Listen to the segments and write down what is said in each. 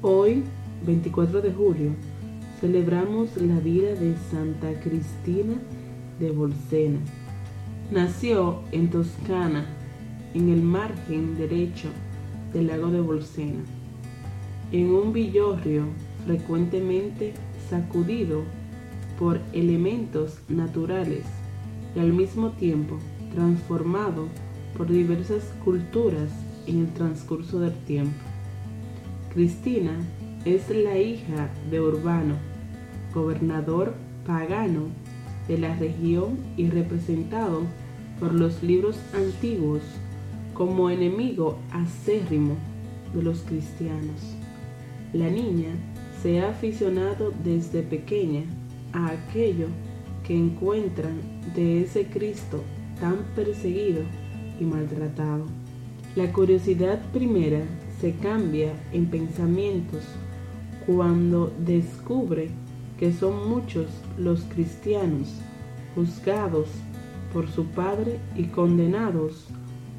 Hoy, 24 de julio, celebramos la vida de Santa Cristina de Bolsena. Nació en Toscana, en el margen derecho del lago de Bolsena, en un villorrio frecuentemente sacudido por elementos naturales y al mismo tiempo transformado por diversas culturas en el transcurso del tiempo. Cristina es la hija de Urbano, gobernador pagano de la región y representado por los libros antiguos como enemigo acérrimo de los cristianos. La niña se ha aficionado desde pequeña a aquello que encuentran de ese Cristo tan perseguido y maltratado. La curiosidad primera se cambia en pensamientos cuando descubre que son muchos los cristianos juzgados por su padre y condenados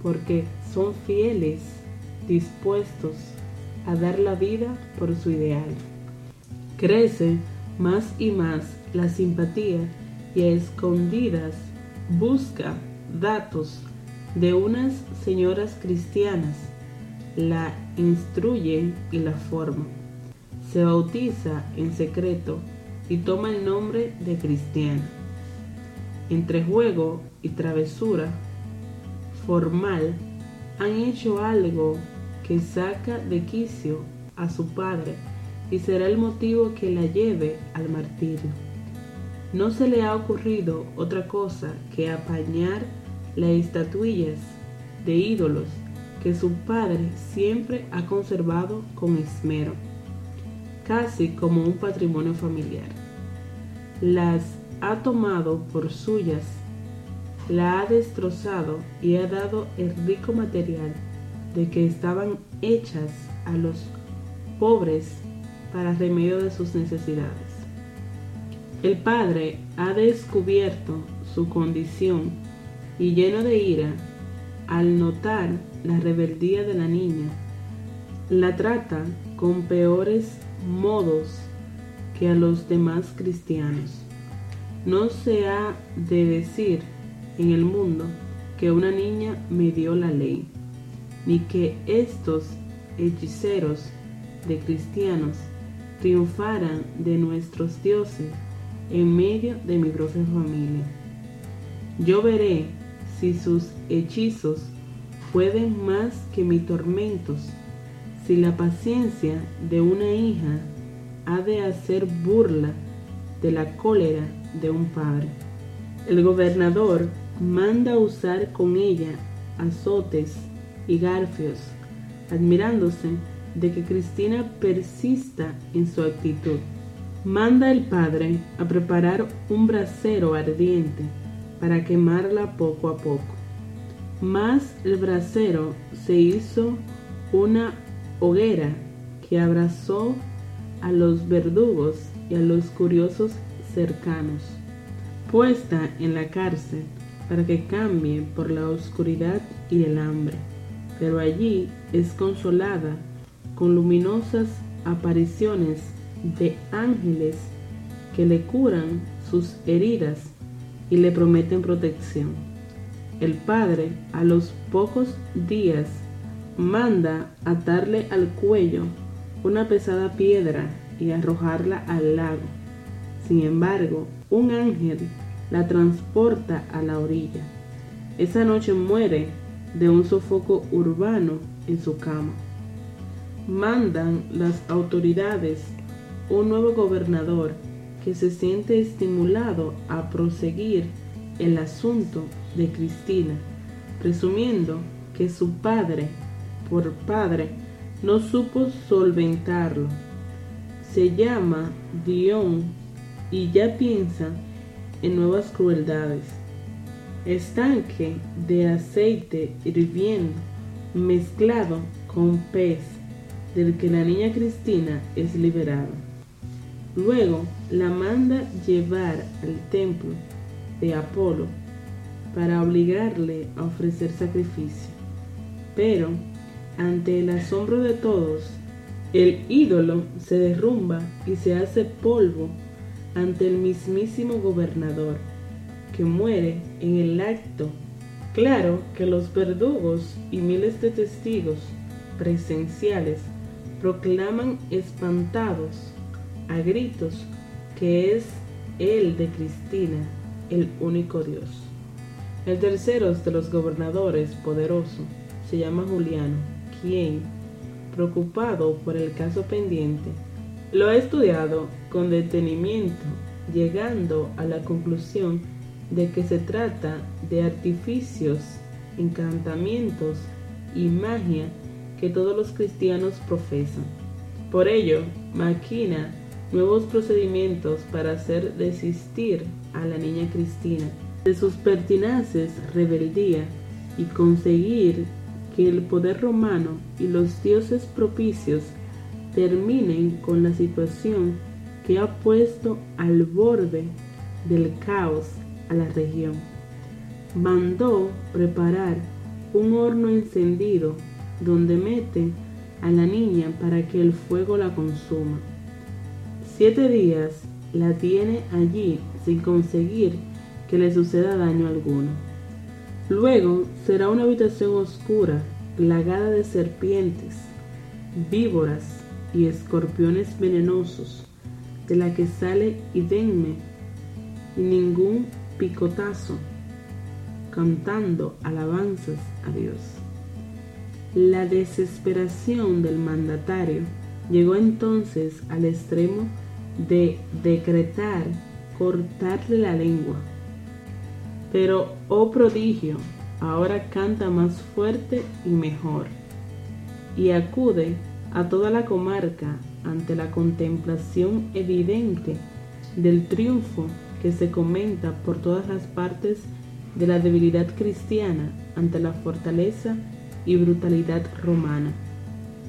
porque son fieles, dispuestos a dar la vida por su ideal. Crece más y más la simpatía y a escondidas busca datos de unas señoras cristianas, la instruye y la forma. Se bautiza en secreto y toma el nombre de Cristiana. Entre juego y travesura formal han hecho algo que saca de quicio a su padre y será el motivo que la lleve al martirio. No se le ha ocurrido otra cosa que apañar las estatuillas de ídolos que su padre siempre ha conservado con esmero, casi como un patrimonio familiar. Las ha tomado por suyas, la ha destrozado y ha dado el rico material de que estaban hechas a los pobres para remedio de sus necesidades. El padre ha descubierto su condición y, lleno de ira, al notar la rebeldía de la niña, la trata con peores modos que a los demás cristianos. No se ha de decir en el mundo que una niña me dio la ley, ni que estos hechiceros de cristianos triunfaran de nuestros dioses en medio de mi propia familia. Yo veré si sus hechizos pueden más que mis tormentos, si la paciencia de una hija ha de hacer burla de la cólera de un padre. El gobernador manda usar con ella azotes y garfios, admirándose de que Cristina persista en su actitud. Manda el padre a preparar un brasero ardiente para quemarla poco a poco. Mas el brasero se hizo una hoguera que abrazó a los verdugos y a los curiosos cercanos. Puesta en la cárcel para que cambie por la oscuridad y el hambre, pero allí es consolada con luminosas apariciones de ángeles que le curan sus heridas y le prometen protección. El padre, a los pocos días, manda atarle al cuello una pesada piedra y arrojarla al lago. Sin embargo, un ángel la transporta a la orilla. Esa noche muere de un sofoco urbano en su cama. Mandan las autoridades un nuevo gobernador que se siente estimulado a proseguir el asunto de Cristina, presumiendo que su padre, por padre, no supo solventarlo. Se llama Dion y ya piensa en nuevas crueldades. Estanque de aceite hirviendo mezclado con pez, del que la niña Cristina es liberada. Luego la manda llevar al templo de Apolo para obligarle a ofrecer sacrificio. Pero, ante el asombro de todos, El ídolo se derrumba y se hace polvo ante el mismísimo gobernador, que muere en el acto. Claro que los verdugos y miles de testigos presenciales proclaman espantados a gritos que es el de Cristina, el único Dios. El tercero de los gobernadores poderoso se llama Juliano, quien, preocupado por el caso pendiente, lo ha estudiado con detenimiento, llegando a la conclusión de que se trata de artificios, encantamientos y magia que todos los cristianos profesan. Por ello, maquina nuevos procedimientos para hacer desistir a la niña Cristina de sus pertinaces rebeldía y conseguir que el poder romano y los dioses propicios terminen con la situación que ha puesto al borde del caos a la región. Mandó preparar un horno encendido donde mete a la niña para que el fuego la consuma. 7 días la tiene allí sin conseguir que le suceda daño alguno. Luego será una habitación oscura, plagada de serpientes, víboras y escorpiones venenosos, de la que sale indemne y ningún picotazo, cantando alabanzas a Dios. La desesperación del mandatario llegó entonces al extremo de decretar cortarle la lengua. Pero, oh prodigio, ahora canta más fuerte y mejor, y acude a toda la comarca ante la contemplación evidente del triunfo que se comenta por todas las partes de la debilidad cristiana ante la fortaleza y brutalidad romana.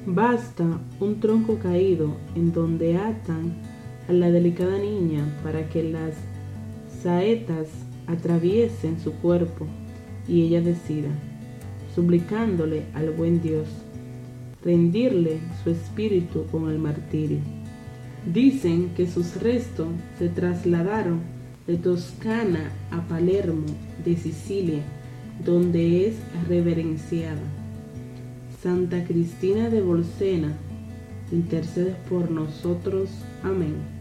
Basta un tronco caído en donde atan a la delicada niña para que las saetas atraviesen su cuerpo y ella decida, suplicándole al buen Dios, rendirle su espíritu con el martirio. Dicen que sus restos se trasladaron de Toscana a Palermo de Sicilia, donde es reverenciada. Santa Cristina de Bolsena, intercede por nosotros. Amén.